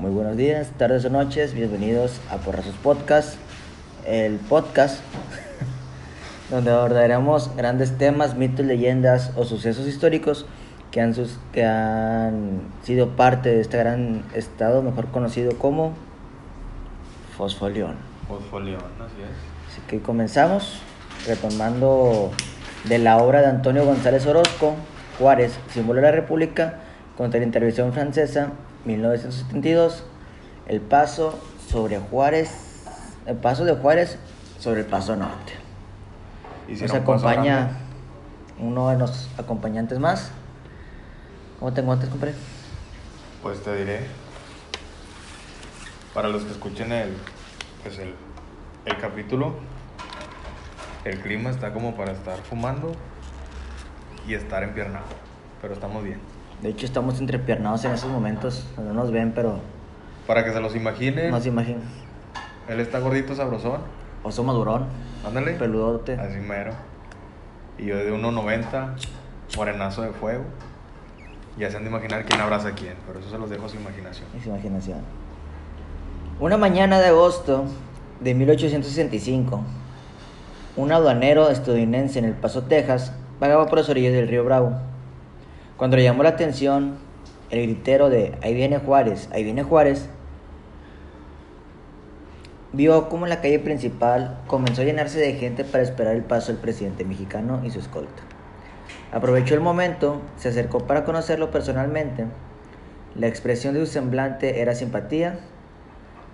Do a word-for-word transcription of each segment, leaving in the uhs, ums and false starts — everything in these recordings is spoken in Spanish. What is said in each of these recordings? Muy buenos días, tardes o noches, bienvenidos a Porrazos Podcast, el podcast donde abordaremos grandes temas, mitos, leyendas o sucesos históricos que han, sus, que han sido parte de este gran estado, mejor conocido como Fosfolión. Fosfolión, así es. Así que comenzamos retomando de la obra de Antonio González Orozco, Juárez, símbolo de la República contra la intervención francesa, mil novecientos setenta y dos, el paso sobre Juárez, el paso de Juárez sobre el Paso Norte. Nos acompaña uno de los acompañantes más. ¿Cómo te encuentras, compadre? Pues te diré, para los que escuchen el, pues el, el capítulo, el clima está como para estar fumando y estar empiernado, pero estamos bien. De hecho, estamos entrepiernados en esos momentos, no nos ven, pero... Para que se los imaginen. No se imaginen. Él está gordito, sabrosón. Oso madurón. Ándale. Peludote. Así mero. Y yo de uno noventa, morenazo de fuego. Ya se han de imaginar quién abraza a quién, pero eso se los dejo a su imaginación. Es imaginación. Una mañana de agosto de mil ochocientos sesenta y cinco, un aduanero estadounidense en El Paso, Texas, vagaba por las orillas del río Bravo. Cuando le llamó la atención el gritero de "ahí viene Juárez, ahí viene Juárez", vio cómo la calle principal comenzó a llenarse de gente para esperar el paso del presidente mexicano y su escolta. Aprovechó el momento, se acercó para conocerlo personalmente. La expresión de su semblante era simpatía,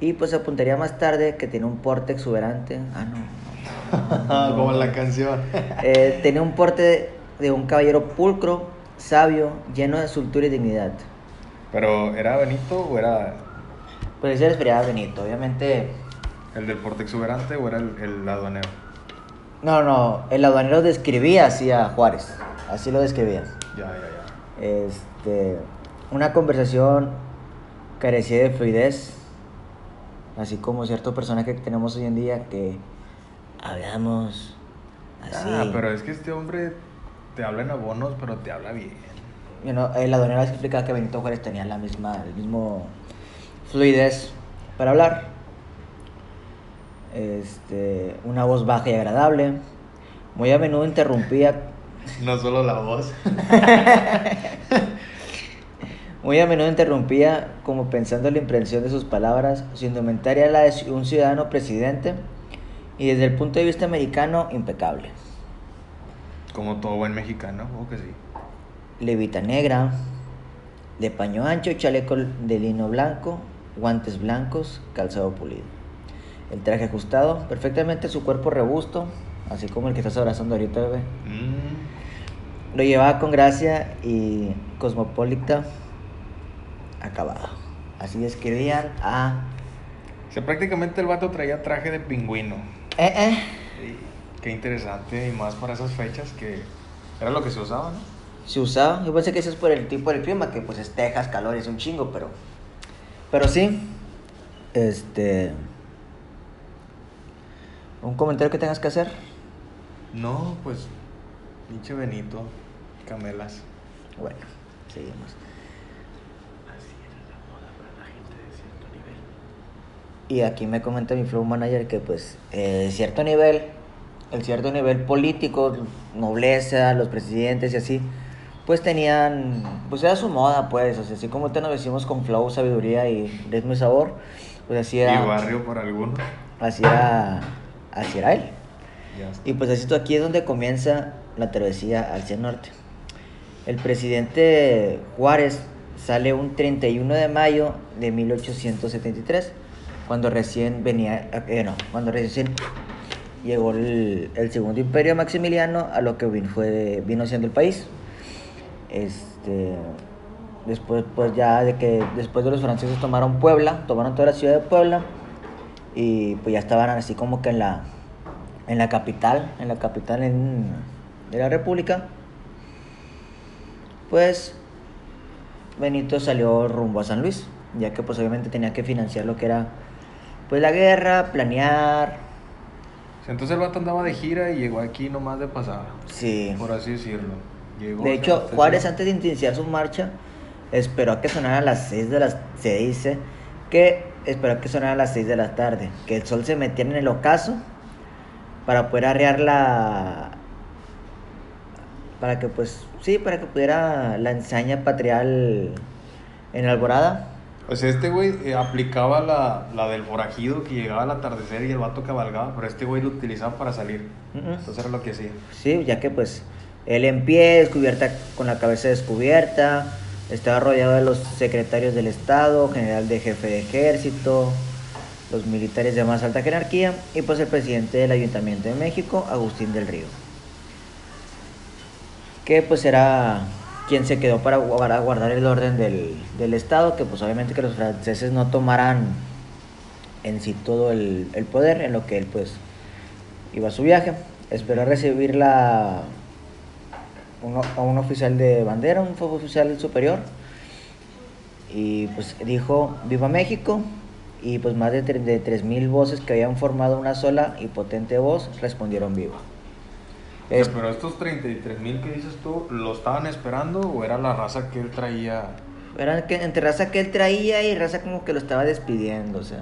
y pues apuntaría más tarde que tenía un porte exuberante. Ah, no. no. Como en la canción. eh, tenía un porte de un caballero pulcro, sabio, lleno de soltura y dignidad. ¿Pero era Benito o era...? Pues se refería a Benito, obviamente. ¿El del porte exuberante o era el, el aduanero? No, no, el aduanero describía así a Juárez. Así lo describía. Ya, ya, ya. Este, una conversación carecía de fluidez, así como ciertas personas que tenemos hoy en día que hablamos así. Ah, pero es que este hombre... Te habla en abonos, pero te habla bien. You know, el aduanero explicaba que Benito Juárez tenía la misma, el mismo fluidez para hablar. Este, una voz baja y agradable. Muy a menudo interrumpía. No solo la voz. Muy a menudo interrumpía, como pensando en la impresión de sus palabras. Su indumentaria era la de un ciudadano presidente y desde el punto de vista americano impecable. Como todo buen mexicano, o que sí. Levita negra, de paño ancho, chaleco de lino blanco, guantes blancos, calzado pulido. El traje ajustado, perfectamente su cuerpo robusto, así como el que estás abrazando ahorita, bebé. Mm. Lo llevaba con gracia y cosmopolita acabado. Así describían a... O sea, prácticamente el vato traía traje de pingüino. Eh, eh. Sí. Qué interesante, y más para esas fechas que era lo que se usaba, ¿no? Se usaba, yo pensé que eso es por el tipo del clima, que pues es Texas, calor, es un chingo, pero... Pero sí, este... ¿Un comentario que tengas que hacer? No, pues, pinche Benito, camelas. Bueno, seguimos. Así era la moda para la gente de cierto nivel. Y aquí me comenta mi flow manager que pues, eh, cierto nivel... el cierto nivel político, nobleza, los presidentes y así, pues tenían, pues era su moda, pues, o sea, así como te nos decimos con flow, sabiduría y ritmo y sabor, pues así era. Y barrio para algunos. Así era, así era él. Y pues así, aquí es donde comienza la travesía hacia el norte. El presidente Juárez sale un treinta y uno de mayo de mil ochocientos setenta y tres, cuando recién venía, eh, no, cuando recién... llegó el, el segundo imperio Maximiliano, a lo que vino, fue, vino siendo el país. Este, después, pues ya de que después de los franceses tomaron Puebla, tomaron toda la ciudad de Puebla, y pues ya estaban así como que en la, en la capital, en la capital en, de la República. Pues Benito salió rumbo a San Luis, ya que pues obviamente tenía que financiar lo que era pues la guerra, planear. Entonces el vato andaba de gira y llegó aquí nomás de pasada. Sí. Por así decirlo. Llegó, de hecho, Juárez, antes de iniciar su marcha, esperó a que sonaran las seis de las... Se dice que esperó que sonaran las seis de la tarde, que el sol se metiera en el ocaso para poder arrear la... para que pues, sí, para que pudiera la ensaña patrial en alborada. O sea, este güey aplicaba la, la del forajido que llegaba al atardecer y el vato cabalgaba, pero este güey lo utilizaba para salir. Uh-uh. Entonces era lo que hacía. Sí, ya que pues él en pie, descubierta, con la cabeza descubierta, estaba rodeado de los secretarios del Estado, general de jefe de ejército, los militares de más alta jerarquía y pues el presidente del Ayuntamiento de México, Agustín del Río, que pues era quien se quedó para guardar el orden del, del Estado, que pues obviamente que los franceses no tomaran en sí todo el, el poder, en lo que él pues iba a su viaje. Esperó recibir la, uno, a un oficial de bandera, un oficial superior, y pues dijo viva México, y pues más de tres mil voces que habían formado una sola y potente voz respondieron viva. Es... Pero estos treinta y tres mil que dices tú, ¿lo estaban esperando o era la raza que él traía? Era que, entre raza que él traía y raza como que lo estaba despidiendo, o sea.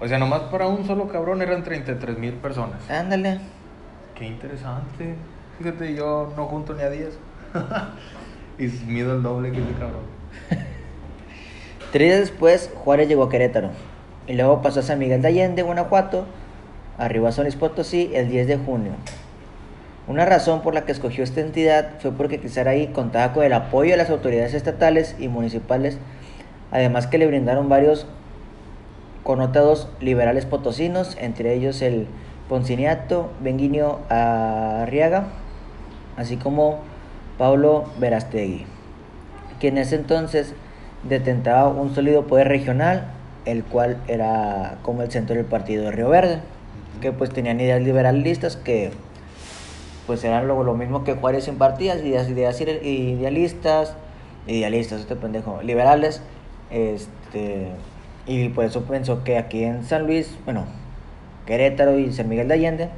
O sea, nomás para un solo cabrón eran treinta y tres mil personas. Ándale. Qué interesante. Fíjate, yo no junto ni a diez. Y mido el doble que ese cabrón. Tres días después, Juárez llegó a Querétaro. Y luego pasó a San Miguel de Allende, Guanajuato. Arribó a San Luis Potosí el diez de junio. Una razón por la que escogió esta entidad fue porque quizá ahí contaba con el apoyo de las autoridades estatales y municipales, además que le brindaron varios connotados liberales potosinos, entre ellos el Ponciniato, Benguinho Arriaga, así como Pablo Berastegui, quien en ese entonces detentaba un sólido poder regional, el cual era como el centro del partido de Río Verde, que pues tenían ideas liberalistas que... pues eran lo, lo mismo que Juárez impartía, ideas, ideas idealistas, idealistas, este pendejo, liberales, este, y por eso pensó que aquí en San Luis, bueno, Querétaro y San Miguel de Allende,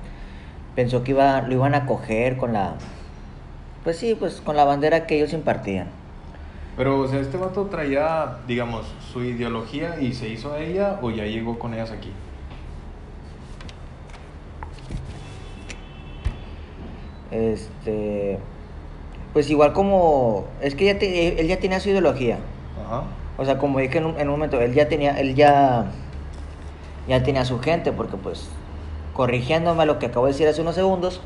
pensó que iba, lo iban a acoger con la, pues sí, pues con la bandera que ellos impartían. Pero, o sea, ¿este vato traía, digamos, su ideología y se hizo a ella o ya llegó con ellas aquí? Este, pues igual como, es que ya te, él ya tenía su ideología. Ajá. O sea, como dije en un, en un momento, él ya tenía, él ya, ya tenía su gente, porque pues, corrigiéndome a lo que acabo de decir hace unos segundos,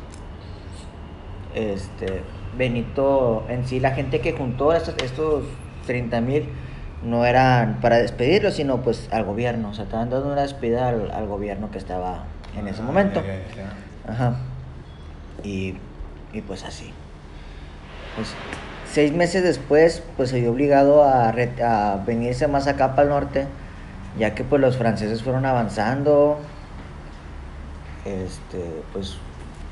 este, Benito, en sí la gente que juntó estos, estos treinta mil no eran para despedirlo, sino pues al gobierno, o sea, estaban dando una despedida al, al gobierno que estaba en ajá, ese momento. Ya, ya, ya. Ajá. Y Y pues así pues, seis meses después pues se vio obligado a, re, a venirse más acá para el norte, ya que pues los franceses fueron avanzando, este pues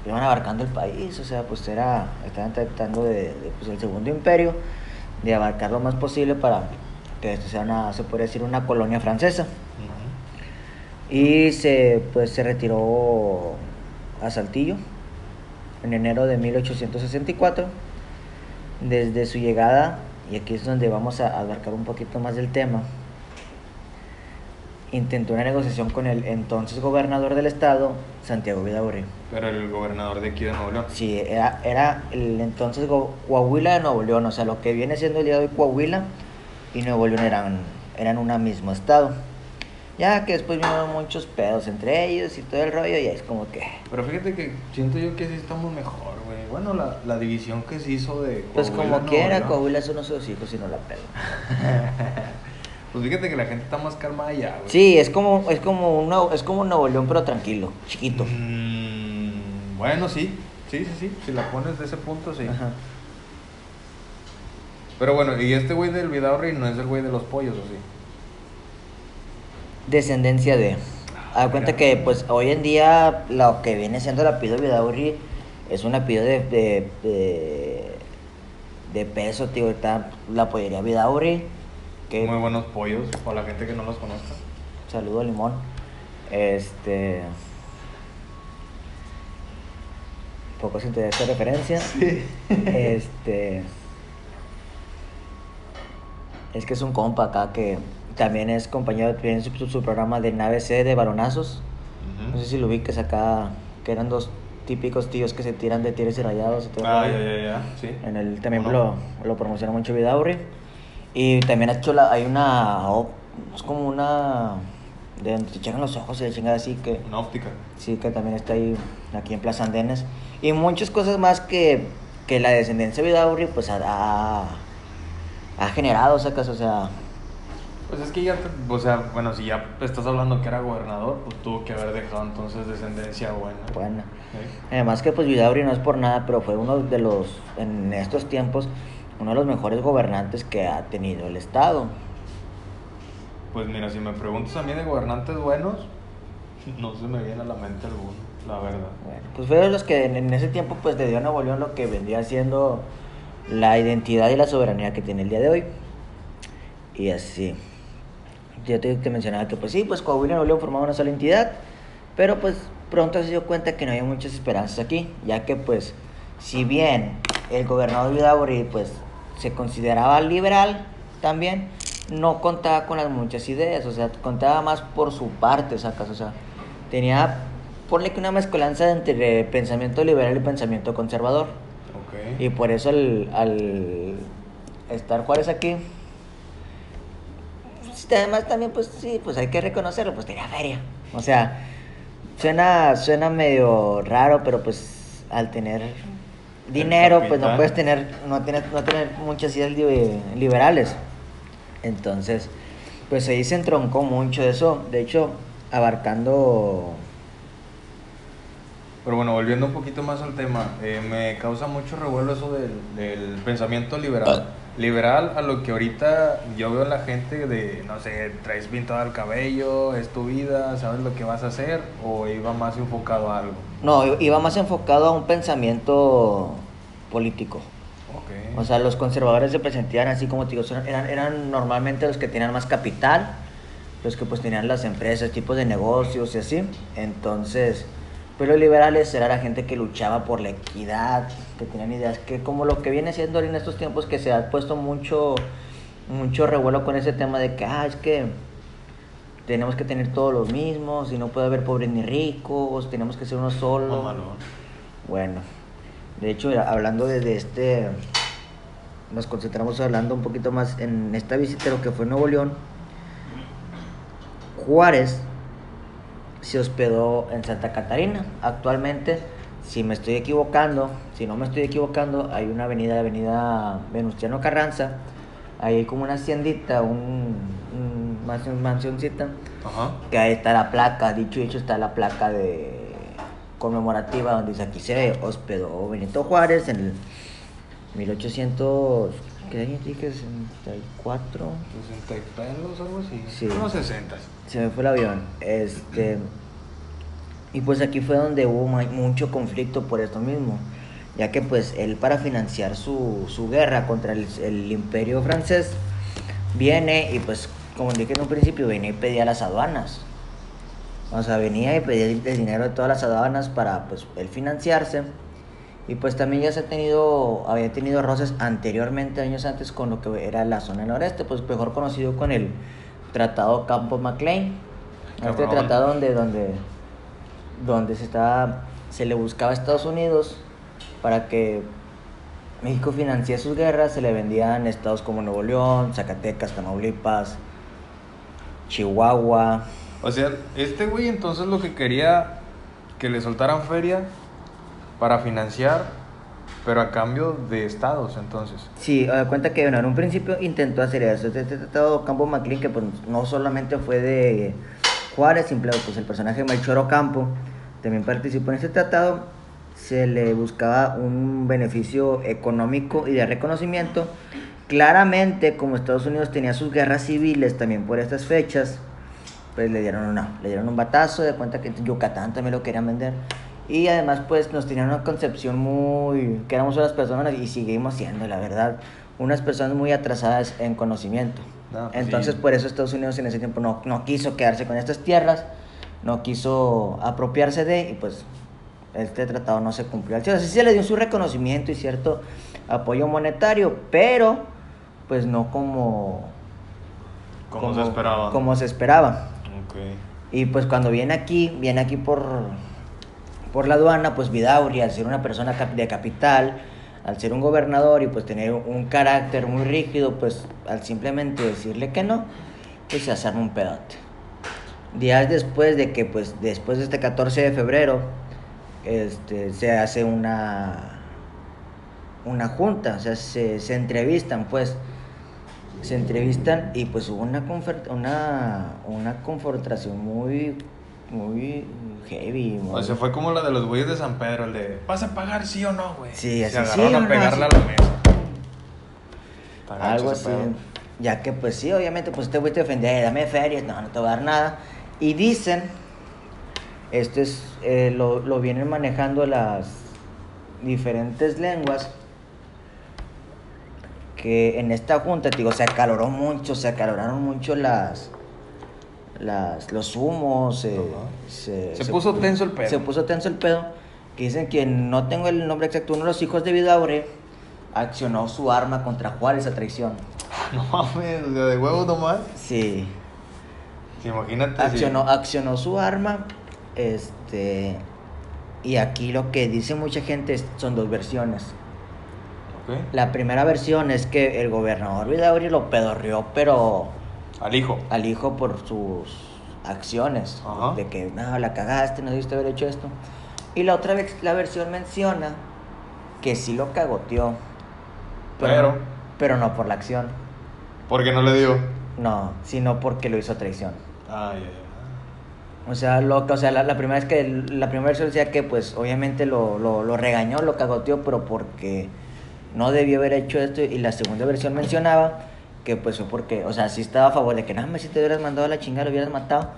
iban abarcando el país, o sea pues era estaban tratando de, de pues, el segundo imperio, de abarcar lo más posible para que esto sea una, se puede decir, una colonia francesa. Y se pues se retiró a Saltillo en enero de mil ochocientos sesenta y cuatro. Desde su llegada, y aquí es donde vamos a abarcar un poquito más del tema, intentó una negociación con el entonces gobernador del estado, Santiago Vidaurri. ¿Pero el gobernador de aquí de Nuevo León? Sí, era, era el entonces go- Coahuila de Nuevo León, o sea, lo que viene siendo el día de hoy Coahuila y Nuevo León eran, eran un mismo estado. Ya que después vinieron muchos pedos entre ellos y todo el rollo, y es como que... Pero fíjate que siento yo que sí estamos mejor, güey. Bueno, la, la división que se hizo de Coahuila... Pues como no, quiera, ¿no? Coahuila son sus hijos y no la pedo. Pues fíjate que la gente está más calmada ya, güey. Sí, es como, es como un Nuevo, es como un Nuevo León, pero tranquilo, chiquito. Mm, bueno, sí. Sí, sí, sí. Si la pones de ese punto, sí. Ajá. Pero bueno, ¿y este güey del Vidaurri no es el güey de los pollos, o sí? Descendencia de... A cuenta que pues hoy en día lo que viene siendo el apellido Vidaurri es un apellido de, de, de, de peso, tío. Está la pollería Vidaurri, que... Muy buenos pollos, para la gente que no los conozca. Saludo Limón. Este... Poco se entiende esta referencia. Sí. Este... Es que es un compa acá que... También es compañero, tiene su, su programa de Nave C de balonazos. Uh-huh. No sé si lo ubicas acá, que eran dos típicos tíos que se tiran de tiros y rayados. Y ah, ya, ya, ya, sí. En el, también uh-huh. lo, lo promociona mucho Vidaurri. Y también ha hecho, la, hay una, oh, es como una, de donde te llegan los ojos y la chingada así que... Una óptica. Sí, que también está ahí, aquí en Plaza Andenes. Y muchas cosas más que, que la descendencia de Vidaurri, pues, ha, ha generado, sacas, o sea... Pues es que ya, o sea, bueno, si ya estás hablando que era gobernador, pues tuvo que haber dejado entonces descendencia buena. Buena. ¿Sí? Además que, pues, Vidaurri no es por nada, pero fue uno de los, en estos tiempos, uno de los mejores gobernantes que ha tenido el Estado. Pues mira, si me preguntas a mí de gobernantes buenos, no se me viene a la mente alguno, la verdad. Bueno, pues fue de los que en ese tiempo pues le dio a Nuevo León lo que vendría siendo la identidad y la soberanía que tiene el día de hoy. Y así. Yo te, te mencionaba que pues sí, pues Coahuila y Nuevo León formaban una sola entidad, pero pues pronto se dio cuenta que no había muchas esperanzas aquí, ya que pues si bien el gobernador Vidaurri pues se consideraba liberal también, no contaba con las muchas ideas, o sea, contaba más por su parte, sacas, o sea, tenía, ponle que una mezcolanza entre pensamiento liberal y pensamiento conservador. Okay. Y por eso al, al estar Juárez aquí, pues, además también, pues sí, pues hay que reconocerlo, pues tenía feria, o sea, suena, suena medio raro, pero pues al tener dinero, pues no puedes tener, no tener, no tener muchas ideas liberales. Entonces, pues ahí se entroncó mucho eso, de hecho, abarcando... Pero bueno, volviendo un poquito más al tema, eh, me causa mucho revuelo eso del, del pensamiento liberal. Liberal a lo que ahorita yo veo en la gente de, no sé, traes pintado el cabello, es tu vida, sabes lo que vas a hacer, o iba más enfocado a algo. No, iba más enfocado a un pensamiento político. Okay. O sea, los conservadores se presentían así como te digo, eran, eran normalmente los que tenían más capital, los que pues tenían las empresas, tipos de negocios y así. Entonces, pero los liberales era la gente que luchaba por la equidad, que tenían ideas que como lo que viene siendo en estos tiempos que se ha puesto mucho, mucho revuelo con ese tema de que, ah, es que tenemos que tener todos los mismos y no puede haber pobres ni ricos, tenemos que ser uno solo. Oh, bueno. De hecho, hablando desde este, nos concentramos hablando un poquito más en esta visita, lo que fue Nuevo León. Juárez se hospedó en Santa Catarina. Actualmente, si me estoy equivocando, si no me estoy equivocando, hay una avenida, la avenida Venustiano Carranza. Ahí hay como una haciendita, un, un mansión, mansioncita. Ajá. Que ahí está la placa, dicho y hecho está la placa de... conmemorativa donde dice aquí se hospedó Benito Juárez en el mil ochocientos ¿qué año dije? sesenta y cuatro sesenta y tres, algo así, sí. Unos sesenta se me fue el avión, este y pues aquí fue donde hubo mucho conflicto por esto mismo, ya que pues él para financiar su, su guerra contra el, el imperio francés viene y pues como dije en un principio venía y pedía las aduanas. O sea, venía y pedía el dinero de todas las aduanas para, pues, él financiarse. Y, pues, también ya se ha tenido, había tenido roces anteriormente, años antes, con lo que era la zona noreste, pues, mejor conocido con el Tratado Ocampo-McLane. Este tratado donde, donde, donde se estaba, se le buscaba a Estados Unidos para que México financiara sus guerras, se le vendían estados como Nuevo León, Zacatecas, Tamaulipas, Chihuahua... O sea, este güey entonces lo que quería que le soltaran feria para financiar, pero a cambio de estados, entonces. Sí, da cuenta que bueno, en un principio intentó hacer eso. Este tratado Ocampo-McLane, que pues, no solamente fue de Juárez, simple, pues el personaje Melchor Ocampo también participó en este tratado. Se le buscaba un beneficio económico y de reconocimiento. Claramente, como Estados Unidos tenía sus guerras civiles también por estas fechas, pues le dieron una, le dieron un batazo, de cuenta que Yucatán también lo querían vender. Y además pues nos tenían una concepción muy... que éramos unas personas, y seguimos siendo, la verdad, unas personas muy atrasadas en conocimiento. No, pues entonces sí. Por eso Estados Unidos en ese tiempo no, no quiso quedarse con estas tierras, no quiso apropiarse de, y pues este tratado no se cumplió. Así se le dio su reconocimiento y cierto apoyo monetario, pero pues no como... Como, como se esperaba. Como se esperaba. Okay. Y pues cuando viene aquí, viene aquí por, por la aduana, pues Vidaurri, al ser una persona de capital, al ser un gobernador y pues tener un carácter muy rígido, pues al simplemente decirle que no, pues se hace un pedote. Días después de que, pues después de este catorce de febrero, este, se hace una, una junta, o sea, se, se entrevistan, pues, se entrevistan y pues hubo una, una, una confrontación muy, muy heavy. O sea, fue como la de los güeyes de San Pedro, el de, ¿vas a pagar sí o no, güey? Sí, así, se agarraron, sí, a pegarla, no, a la mesa. Algo así, pedo. Ya que pues sí, obviamente, pues este güey te ofendía, dame ferias, no, no te voy a dar nada. Y dicen, esto es, eh, lo, lo vienen manejando las diferentes lenguas, que en esta junta, te digo, se acaloró mucho, se acaloraron mucho las, las los humos, se, uh-huh. se, se, se puso tenso el pedo. Se puso tenso el pedo, que dicen que no tengo el nombre exacto, uno de los hijos de Vidaurri accionó su arma contra Juárez a traición. No mames, o sea, de huevos nomás. Sí. Sí, imagínate. Accionó, sí. accionó su arma, este, y aquí lo que dice mucha gente son dos versiones. Okay. La primera versión es que el gobernador Vidaurri lo pedorreó, pero... Al hijo. Al hijo por sus acciones. Ajá. De que, no, la cagaste, no debiste haber hecho esto. Y la otra vez, la versión menciona que sí lo cagoteó. Pero... pero... Pero no por la acción. ¿Porque no le dio? No, sino porque lo hizo a traición. Ah, ya, yeah, yeah. O sea, lo, o sea la, la primera vez que... La primera versión decía que, pues, obviamente lo, lo, lo regañó, lo cagoteó, pero porque... no debió haber hecho esto. Y la segunda versión mencionaba que pues fue porque, o sea, sí estaba a favor de que nada más, si te hubieras mandado a la chingada, lo hubieras matado,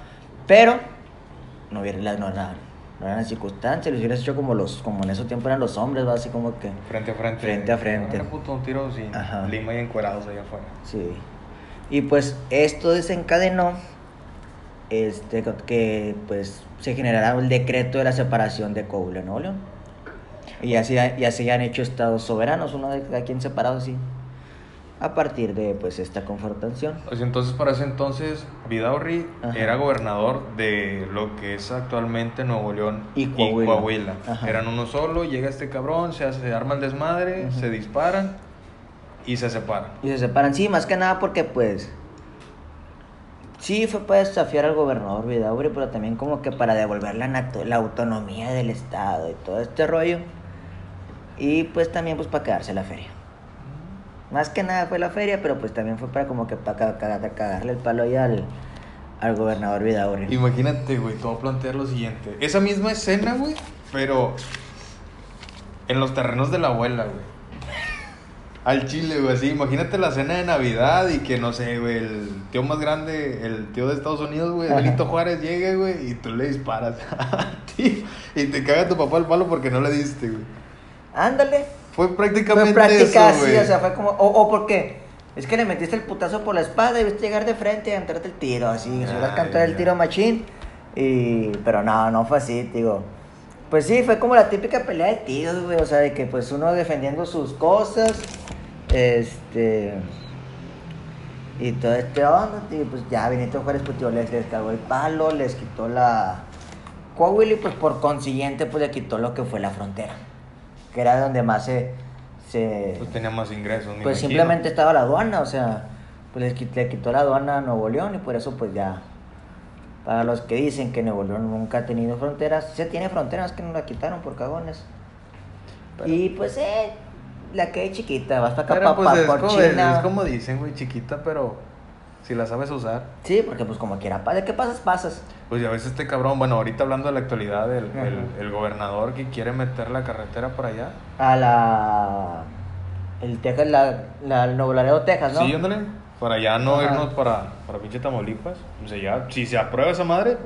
pero no hubiera la, no, no, no eran las circunstancias, lo hubieras hecho como los, como en esos tiempos eran los hombres, ¿va? Así como que frente a frente, frente a frente, no, no, puto, un tiro sin lima y encuerados allá afuera. Sí. Y pues esto desencadenó este que pues se generara el decreto de la separación de Coahuila y Nuevo León. Y así, y así han hecho estados soberanos, uno de cada quien separado, sí, a partir de pues esta confrontación. Pues entonces, para ese entonces, Vidaurri Ajá. era gobernador de lo que es actualmente Nuevo León y Coahuila. Y Coahuila. Eran uno solo, llega este cabrón, se, hace, se arma el desmadre, Ajá. se disparan y se separan. Y se separan, sí, más que nada porque pues... Sí, fue para desafiar al gobernador Vidaurri, pero también como que para devolver la, la autonomía del estado y todo este rollo. Y pues también pues para quedarse la feria. Más que nada fue la feria, pero pues también fue para como que para cagarle el palo ahí al, al gobernador Vidaurri. Imagínate, güey, te voy a plantear lo siguiente. Esa misma escena, güey, pero en los terrenos de la abuela, güey. Al chile, güey, así, imagínate la cena de Navidad y que, no sé, güey, el tío más grande, el tío de Estados Unidos, güey, Benito Juárez, llega, güey, y tú le disparas a ti y te caga tu papá el palo porque no le diste, güey. Ándale. Fue prácticamente fue práctica, eso, güey. Sí, o sea, fue como, o, o porque, es que le metiste el putazo por la espada y viste llegar de frente y entrarte el tiro, así, se vas a cantar el tiro machín, y, pero no, no fue así, digo. Pues sí, fue como la típica pelea de tíos, güey, o sea, de que pues uno defendiendo sus cosas, este, y todo este onda, y pues ya Benito Juárez, pues tío, les, les cargó el palo, les quitó la Coahuila y pues por consiguiente pues le quitó lo que fue la frontera, que era donde más se... se pues tenía más ingresos, me Pues imagino. Simplemente estaba la aduana, o sea, pues les quitó, le quitó la aduana a Nuevo León y por eso pues ya... Para los que dicen que Nuevo León nunca ha tenido fronteras, se tiene fronteras que no la quitaron por cagones. Pero, y pues, eh, la que es chiquita, basta acá para pues por como, China. Es como dicen, güey, chiquita, pero si la sabes usar. Sí, porque pues como quiera, ¿de qué pasas? Pasas. Pues ya ves este cabrón, bueno, ahorita hablando de la actualidad, el, el, el gobernador que quiere meter la carretera por allá. A la... el Texas, la, la Nuevo Laredo, Texas, ¿no? Sí, ándale. Para allá no Ajá. irnos para, para pinche Tamaulipas. O sea, ya, si se aprueba esa madre,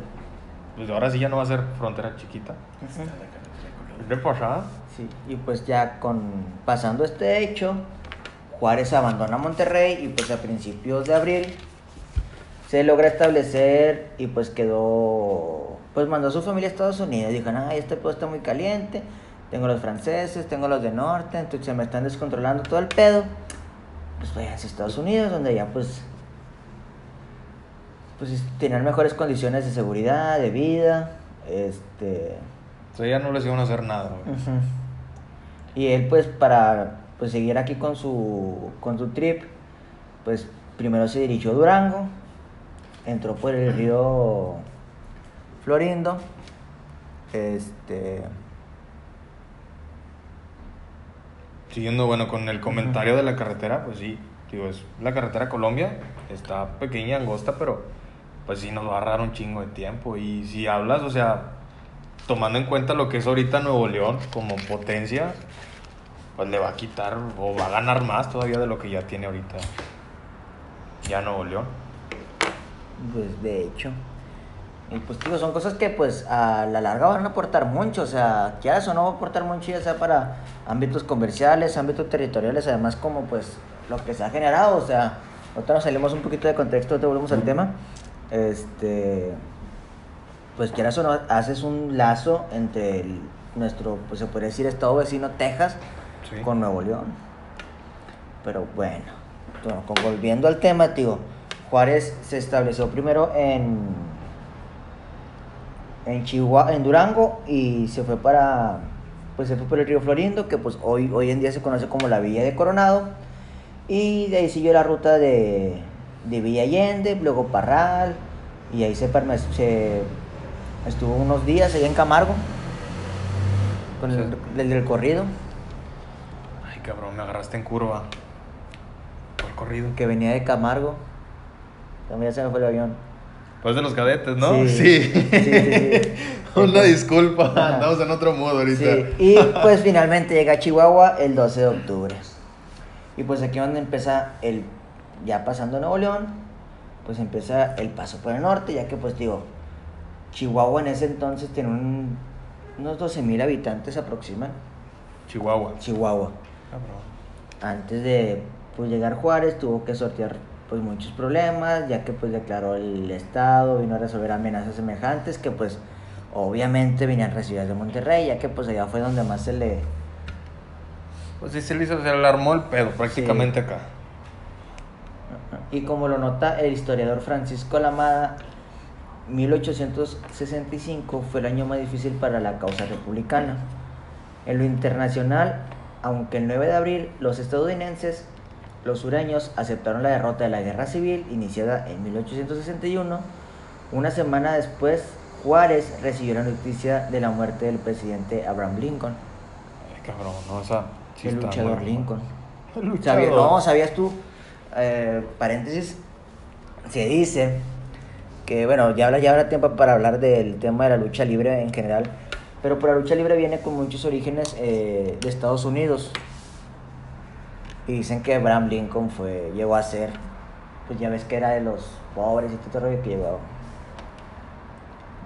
pues ahora sí ya no va a ser frontera chiquita. ¿De pasada? Sí, y pues ya con pasando este hecho, Juárez abandona Monterrey y pues a principios de abril se logra establecer y pues quedó... Pues mandó a su familia a Estados Unidos. Dijo, ay, este pedo está muy caliente, tengo los franceses, tengo los de norte, entonces se me están descontrolando todo el pedo. Pues fue hacia Estados Unidos, donde ya pues pues tenían mejores condiciones de seguridad, de vida, este... O sea, ya no les iban a hacer nada, güey. Uh-huh. Y él, pues, para pues seguir aquí con su, con su trip, pues, primero se dirigió a Durango, entró por el río Florindo, este... Siguiendo, bueno, con el comentario uh-huh. de la carretera, pues sí, digo, es la carretera Colombia, está pequeña, angosta, pero pues sí nos va a agarrar un chingo de tiempo. Y si hablas, o sea, tomando en cuenta lo que es ahorita Nuevo León como potencia, pues le va a quitar o va a ganar más todavía de lo que ya tiene ahorita ya Nuevo León. Pues de hecho, y pues digo, son cosas que pues a la larga van a aportar mucho, o sea, que eso no va a aportar mucho, ya sea para ámbitos comerciales, ámbitos territoriales, además como pues lo que se ha generado, o sea, ahorita nos salimos un poquito de contexto, te volvemos al tema, este, pues quieras o no, haces un lazo entre el, nuestro, pues se podría decir, estado vecino Texas, sí, con Nuevo León. Pero bueno, bueno, volviendo al tema, tío, Juárez se estableció primero en... en Chihuahua, en Durango, y se fue para, pues se fue por el río Florindo, que pues hoy, hoy en día se conoce como la Villa de Coronado, y de ahí siguió la ruta de, de Villa Allende, luego Parral, y ahí se, se estuvo unos días allá en Camargo, con el, sí. el, el del corrido. Ay, cabrón, me agarraste en curva, el corrido. Que venía de Camargo, también se me fue el avión. Pues de los cadetes, ¿no? Sí. Sí, sí, sí. Una disculpa, andamos en otro modo ahorita. Sí. Y pues finalmente llega a Chihuahua el doce de octubre. Y pues aquí donde empieza el, ya pasando Nuevo León, pues empieza el paso por el norte, ya que pues digo, Chihuahua en ese entonces tiene un, unos doce mil habitantes aproximan. Chihuahua. Chihuahua. Ah, antes de pues llegar Juárez tuvo que sortear pues muchos problemas, ya que pues declaró el estado, vino a resolver amenazas semejantes que pues obviamente venían recibidas de Monterrey, ya que pues allá fue donde más se le... Pues sí se le hizo, se le armó el pedo prácticamente, sí, acá. Y como lo nota el historiador Francisco Lamadrid, mil ochocientos sesenta y cinco fue el año más difícil para la causa republicana. En lo internacional, aunque el nueve de abril los estadounidenses, los sureños aceptaron la derrota de la Guerra Civil iniciada en mil ochocientos sesenta y uno. Una semana después, Juárez recibió la noticia de la muerte del presidente Abraham Lincoln. Ay, cabrón, no, o sea, sí, el luchador bueno. Lincoln. El luchador. ¿Sabías, no, sabías tú, eh, paréntesis, se dice que, bueno, ya habrá, ya habrá tiempo para hablar del tema de la lucha libre en general, pero por la lucha libre viene con muchos orígenes eh, de Estados Unidos. Y dicen que Abraham Lincoln fue, llegó a ser, pues ya ves que era de los pobres y todo el rollo que llegó.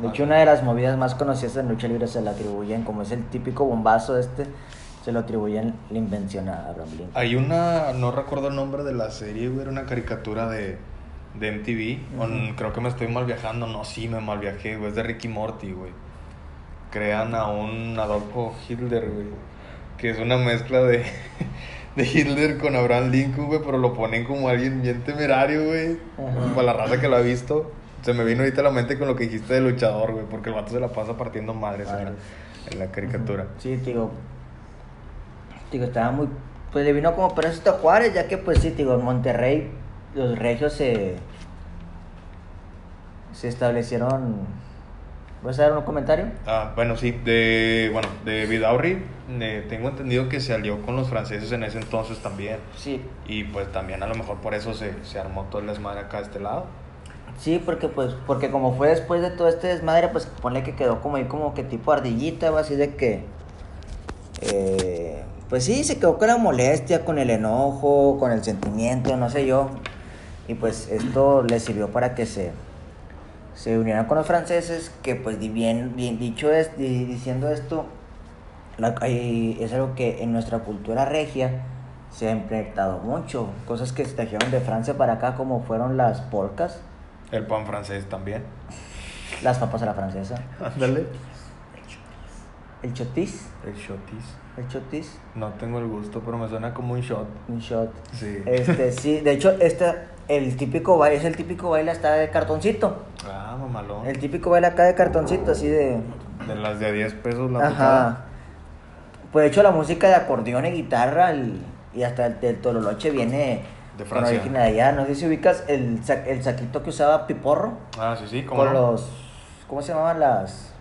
De hecho, una de las movidas más conocidas de lucha libre se la atribuyen, como es el típico bombazo este, se lo atribuyen la invención a Abraham Lincoln. Hay una, no recuerdo el nombre de la serie, güey, era una caricatura de, de M T V, uh-huh. o, creo que me estoy mal viajando, no, sí me mal viajé, güey, es de Rick y Morty, güey. Crean a un Adolfo Hitler, güey, que es una mezcla de... de Hitler con Abraham Lincoln, güey, pero lo ponen como alguien bien temerario, güey. Para la raza que lo ha visto. Se me vino ahorita a la mente con lo que dijiste de luchador, güey, porque el vato se la pasa partiendo madres en la, en la caricatura. Ajá. Sí, digo, digo, estaba muy... Pues le vino como para esto a Juárez, ya que, pues sí, digo, en Monterrey los regios se... se establecieron... ¿Vas a dar un comentario? Ah, bueno, sí, de, bueno, de Vidaurri, eh, tengo entendido que se alió con los franceses en ese entonces también. Sí. Y pues también a lo mejor por eso se, se armó todo el desmadre acá de este lado. Sí, porque pues, porque como fue después de todo este desmadre, pues ponle que quedó como ahí como que tipo ardillita, así de que... Eh, pues sí, se quedó con la molestia, con el enojo, con el sentimiento, no sé yo. Y pues esto le sirvió para que se... se unieron con los franceses, que pues bien, bien dicho es, diciendo esto, la, es algo que en nuestra cultura regia se ha implantado mucho, cosas que se trajeron de Francia para acá, como fueron las polcas, el pan francés también, las papas a la francesa, ándale, el chotis, el chotis, el chotis, no tengo el gusto, pero me suena como un shot, un shot, sí, este, sí, de hecho, esta el típico baile, es el típico baile hasta de cartoncito. Ah, mamalón. El típico baile acá de cartoncito, así de... De las de diez pesos la tocada. Ajá. Pues de hecho la música de acordeón y guitarra el, y hasta el, el tololoche viene... De Francia. Con origen de allá, no sé si ubicas el, sac, el saquito que usaba Piporro. Ah, sí, sí, ¿cómo? Con los... ¿Cómo se llamaban las...?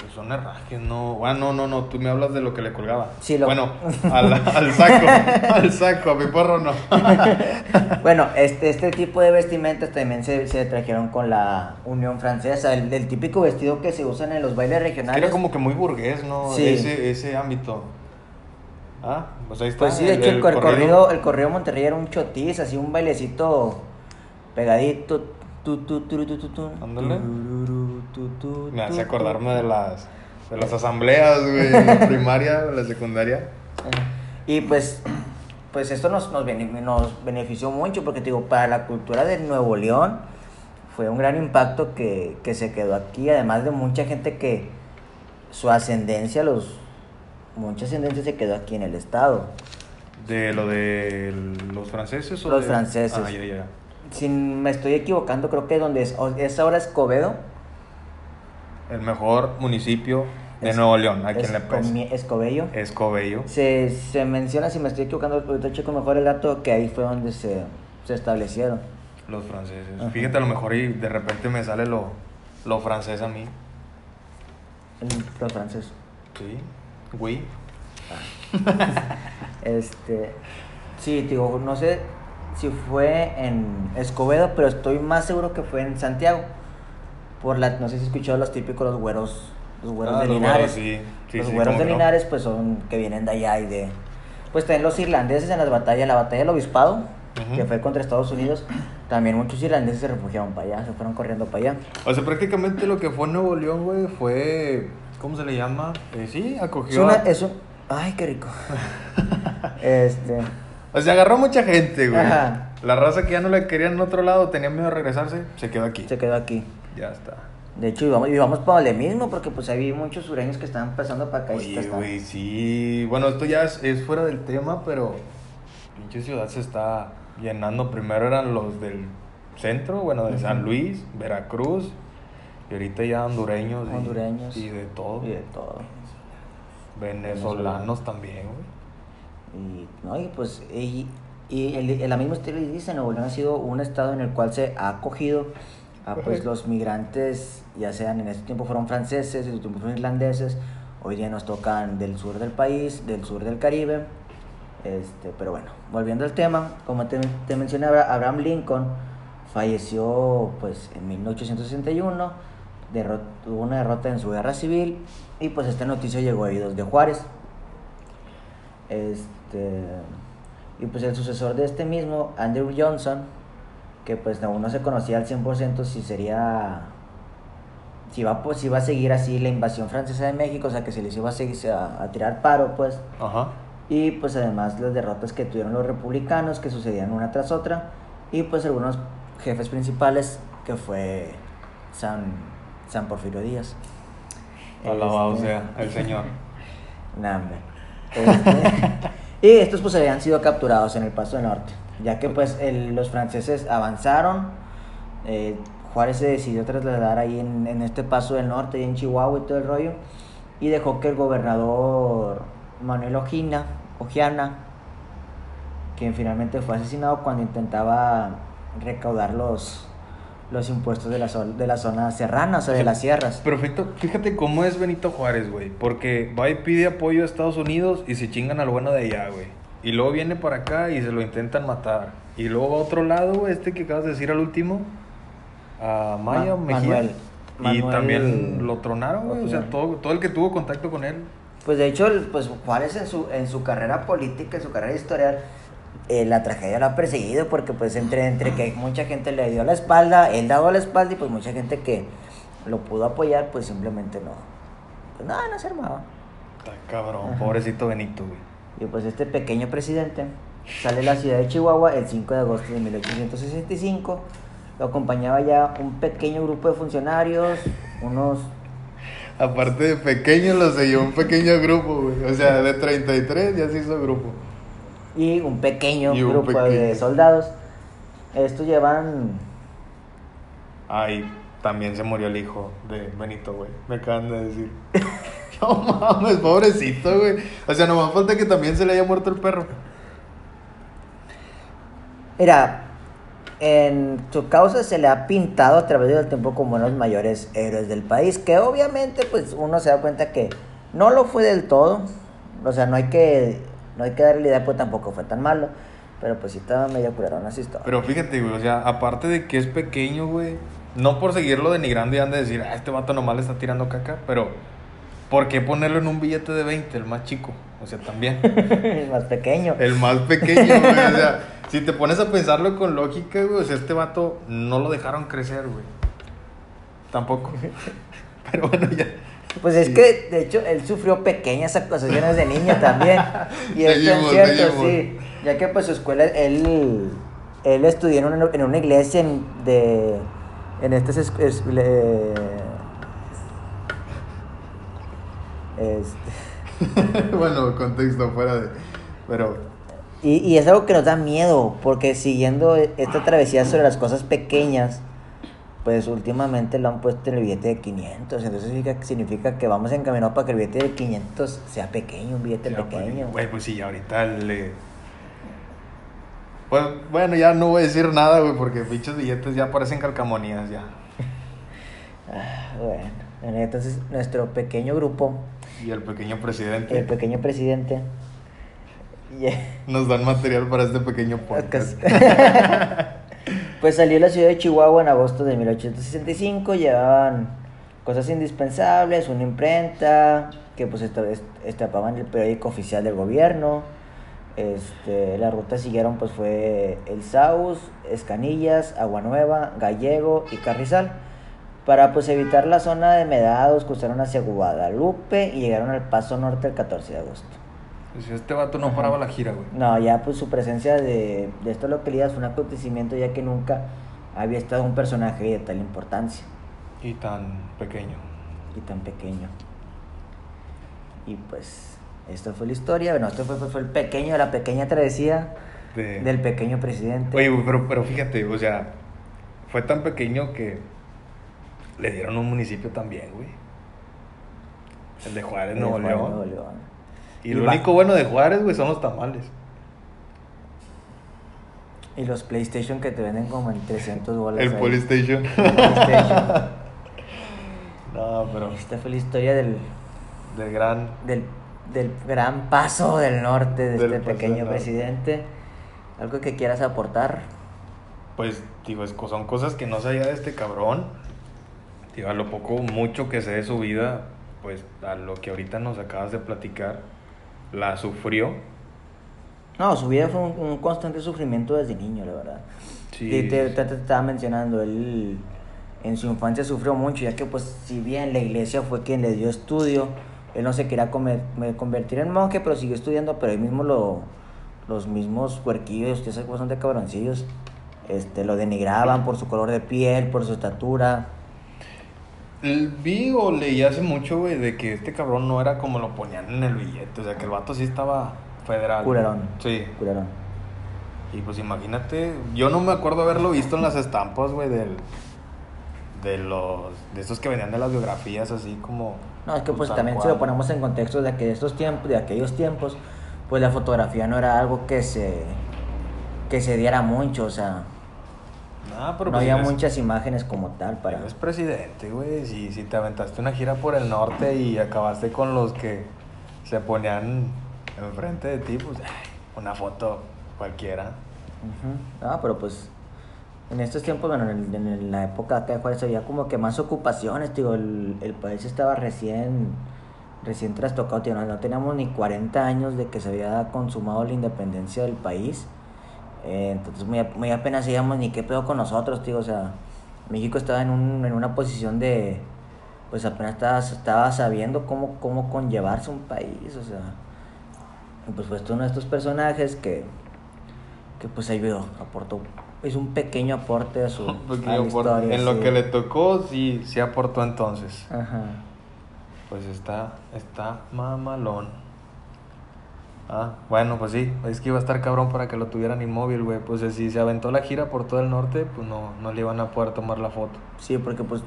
Pues son herrajes, no... Bueno, no, no, no, tú me hablas de lo que le colgaba. Sí, lo... Bueno, al, al saco, al saco, a Piporro no. Bueno, este, este tipo de vestimentas también se, se trajeron con la Unión Francesa, el, el típico vestido que se usan en los bailes regionales. Es que era como que muy burgués, ¿no? Sí. Ese, ese ámbito. Ah, pues ahí está. Pues sí, de hecho el, el, el, el corrido, el corrido Monterrey era un chotis, así un bailecito pegadito. Tu, tu, tu, tu, tu, tu. Ándale. Me hace acordarme de las de las asambleas, güey, la primaria, la secundaria. Y pues pues esto nos nos, bene, nos benefició mucho porque te digo, para la cultura de Nuevo León fue un gran impacto que que se quedó aquí, además de mucha gente que su ascendencia los Mucha ascendencia se quedó aquí en el estado. ¿De lo de los franceses? O los de... franceses. Ah, ya, ya. Si me estoy equivocando, creo que donde es, es ahora Escobedo. El mejor municipio de es, Nuevo León, aquí es, en la prensa. Escobedo. Escobedo. Se, se menciona, si me estoy equivocando, ahorita checo mejor el dato, que ahí fue donde se, se establecieron. Los franceses. Ajá. Fíjate, a lo mejor y de repente me sale lo, lo francés a mí. Lo francés. Sí. Güey. Este, sí, digo, no sé si fue en Escobedo, pero estoy más seguro que fue en Santiago. Por la, no sé si has escuchado los típicos, los güeros, los güeros ah, de los Linares. Güeros, sí. Sí, los sí, güeros de no. Linares, pues son que vienen de allá y de. Pues también los irlandeses en las batallas, la batalla del Obispado, uh-huh. que fue contra Estados Unidos. También muchos irlandeses se refugiaron para allá, se fueron corriendo para allá. O sea, prácticamente lo que fue Nuevo León, güey, fue. ¿Cómo se le llama? Eh, sí, acogió. Es una, es un... Ay, qué rico. Este. O sea, agarró mucha gente, güey. Ajá. La raza que ya no la querían en otro lado, tenía miedo de regresarse, se quedó aquí. Se quedó aquí. Ya está. De hecho, íbamos, íbamos para donde mismo, porque pues había muchos sureños que estaban pasando para acá. Oye, y güey, sí. Bueno, esto ya es, es fuera del tema, pero pinche ciudad se está llenando. Primero eran los del centro, bueno, de uh-huh. San Luis, Veracruz. Y ahorita ya hondureños, hondureños. Y, y de todo. Y de todo. Venezolanos, Venezolanos también, güey. Y, no, y pues, y, y el, el mismo estilo dice, Nuevo León ha sido un estado en el cual se ha acogido a pues los migrantes, ya sean en ese tiempo fueron franceses, en ese tiempo fueron irlandeses, hoy día nos tocan del sur del país, del sur del Caribe. Este, pero bueno, volviendo al tema, como te, te mencioné, Abraham Lincoln falleció pues en mil ochocientos sesenta y uno. Derrot- tuvo una derrota en su guerra civil y pues esta noticia llegó a oídos de Juárez. Este, y pues el sucesor de este mismo, Andrew Johnson, que pues aún no se conocía al cien por ciento si sería si iba pues, si iba a seguir así la invasión francesa de México, o sea que se les iba a seguir a, a tirar paro pues. Ajá. Y pues además las derrotas que tuvieron los republicanos que sucedían una tras otra y pues algunos jefes principales que fue San San Porfirio Díaz. Alabado este, sea el Señor. Nah, este, y estos pues habían sido capturados en el Paso del Norte, ya que pues el, los franceses avanzaron. eh, Juárez se decidió trasladar ahí en, en este Paso del Norte, en Chihuahua y todo el rollo, y dejó que el gobernador Manuel Ojina, Ojiana, quien finalmente fue asesinado cuando intentaba recaudar los los impuestos de la, de la zona serrana, o sea, de las sierras. Perfecto. Fíjate cómo es Benito Juárez, güey. Porque va y pide apoyo a Estados Unidos y se chingan al bueno de allá, güey. Y luego viene para acá y se lo intentan matar. Y luego va a otro lado, güey, este que acabas de decir al último, a Maya Ma- Mejía. Manuel. Y Manuel... también lo tronaron, güey. O sea, todo, todo el que tuvo contacto con él. Pues de hecho, pues Juárez en su, en su carrera política, en su carrera historial... Eh, la tragedia lo ha perseguido porque pues entre, entre que mucha gente le dio la espalda, él dado la espalda y pues mucha gente que lo pudo apoyar pues simplemente no, pues nada, no se armaba. Está cabrón. Ajá. Pobrecito Benito, güey. Y pues este pequeño presidente sale de la ciudad de Chihuahua el cinco de agosto de mil ochocientos sesenta y cinco, lo acompañaba ya un pequeño grupo de funcionarios, unos... Aparte de pequeño lo selló un pequeño grupo, güey, o sea, de treinta y tres ya se hizo grupo. Y un pequeño y un grupo pequeño. de soldados. Esto llevan... Ay, también se murió el hijo de Benito, güey. Me acaban de decir. No mames, pobrecito, güey. O sea, nomás falta que también se le haya muerto el perro. Mira, en su causa se le ha pintado a través del tiempo como uno de los mayores héroes del país, que obviamente pues uno se da cuenta que no lo fue del todo. O sea, no hay que no hay que darle idea, pues tampoco fue tan malo, pero pues sí estaba medio curarón así todo. Pero fíjate, güey, o sea, aparte de que es pequeño, güey, no por seguirlo denigrando y han de decir, ah, este vato nomás le está tirando caca, pero ¿por qué ponerlo en un billete de veinte, el más chico? O sea, también. El más pequeño. El más pequeño, güey. O sea, si te pones a pensarlo con lógica, güey, o sea, este vato no lo dejaron crecer, güey. Tampoco. Pero bueno, ya. Pues es sí. que, de hecho, él sufrió pequeñas acusaciones de niño también. Y esto es cierto, sí. Ya que, pues, su escuela, él, él estudió en una, en una iglesia en, de... En estas... Es, es, eh, Este... bueno, contexto fuera de... Pero... Y, y es algo que nos da miedo, porque siguiendo esta travesía sobre las cosas pequeñas, pues últimamente lo han puesto en el billete de quinientos. Entonces significa, significa que vamos encaminados para que el billete de quinientos sea pequeño, un billete ya, pequeño. Güey, pues sí, ahorita le... Pues bueno, ya no voy a decir nada, güey, porque pinches billetes ya parecen calcamonías ya. Ah, bueno. Entonces, nuestro pequeño grupo... Y el pequeño presidente. El pequeño presidente. Yeah. Nos dan material para este pequeño podcast. Pues salió la ciudad de Chihuahua en agosto de mil ochocientos sesenta y cinco. Llevaban cosas indispensables, una imprenta, que pues estampaban el periódico oficial del gobierno. Este, la ruta siguieron pues fue El Saus, Escanillas, Agua Nueva, Gallego y Carrizal. Para pues evitar la zona de Medados, cruzaron hacia Guadalupe y llegaron al Paso Norte el catorce de agosto. Pues este vato no Ajá. paraba la gira, güey. No, ya pues su presencia de, de esta localidad fue un acontecimiento, ya que nunca había estado un personaje de tal importancia. Y tan pequeño. Y tan pequeño. Y pues, esta fue la historia. Bueno, esto fue, fue el pequeño, la pequeña travesía de... del pequeño presidente. Oye, pero, pero fíjate, o sea, fue tan pequeño que... Le dieron un municipio también, güey. El de Juárez, el Nuevo, de Juárez León. Nuevo León. Y, y lo va... único bueno de Juárez, güey, son los tamales. Y los PlayStation que te venden como en trescientos dólares. El PlayStation. No, pero... Esta fue la historia del... Del gran... Del, del gran paso del norte de del este pequeño presidente. ¿Algo que quieras aportar? Pues, digo, son cosas que no sabía de este cabrón. Y a lo poco, mucho que sé de su vida, pues a lo que ahorita nos acabas de platicar, la sufrió. No, su vida fue un, un constante sufrimiento desde niño, la verdad. Sí. Te, te, te, te estaba mencionando, él en su infancia sufrió mucho, ya que pues si bien la iglesia fue quien le dio estudio, él no se quería comer, convertir en monje, pero siguió estudiando, pero él mismo lo, los mismos huerquillos, que esas cosas son de cabroncillos, este, lo denigraban por su color de piel, por su estatura. Vi o leí hace mucho, güey, de que este cabrón no era como lo ponían en el billete. O sea, que el vato sí estaba federal. Curarón. Sí. Curarón. Y pues imagínate, yo no me acuerdo haberlo visto en las estampas, güey, del... De los... De estos que venían de las biografías, así como... No, es que pues también cual. Si lo ponemos en contexto de que estos tiempos, de aquellos tiempos, pues la fotografía no era algo que se... Que se diera mucho, o sea... Ah, pero no pues había eres, muchas imágenes como tal para... Eres presidente, güey. Si, si te aventaste una gira por el norte y acabaste con los que se ponían enfrente de ti, pues ay, una foto cualquiera. Uh-huh. Ah, pero pues en estos tiempos, bueno, en, en la época acá de Juárez había como que más ocupaciones, digo, el, el país estaba recién, recién trastocado, tío, no, no teníamos ni cuarenta años de que se había consumado la independencia del país. Entonces muy, muy apenas íbamos ni qué pedo con nosotros, tío, o sea, México estaba en, un, en una posición de, pues apenas estaba, estaba sabiendo cómo, cómo conllevarse un país, o sea, pues fue uno de estos personajes que, que pues ayudó, aportó, hizo un pequeño aporte a su a historia. En sí. Lo que le tocó, sí, sí aportó entonces. Ajá. Pues está, está mamalón. Ah, bueno, pues sí, es que iba a estar cabrón para que lo tuvieran inmóvil, güey. Pues si se aventó la gira por todo el norte, pues no, no le iban a poder tomar la foto. Sí, porque pues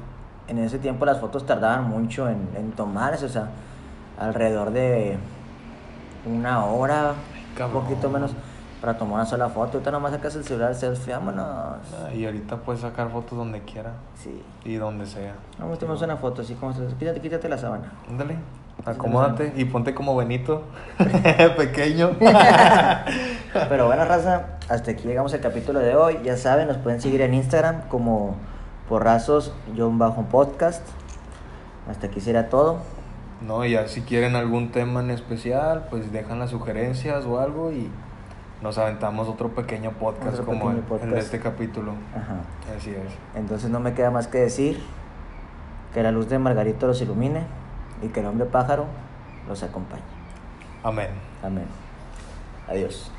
en ese tiempo las fotos tardaban mucho en, en tomarse, o sea, alrededor de una hora, ay, un poquito menos, para tomar una sola foto. Ahorita nomás sacas el celular, selfie, vámonos. Ah, y ahorita puedes sacar fotos donde quiera. Sí. Y donde sea. Vamos a tomar una foto, así como... Quítate, quítate la sábana. Ándale. Acomódate y ponte como Benito pequeño. Pero bueno, raza, hasta aquí llegamos al capítulo de hoy. Ya saben, nos pueden seguir en Instagram como Porrazos-Podcast. Hasta aquí será todo. No, ya si quieren algún tema en especial, pues dejan las sugerencias o algo y nos aventamos otro pequeño podcast otro como pequeño el, podcast. el de este capítulo. Ajá. Así es. Entonces no me queda más que decir que la luz de Margarito los ilumine y que el hombre pájaro los acompañe. Amén. Amén. Adiós.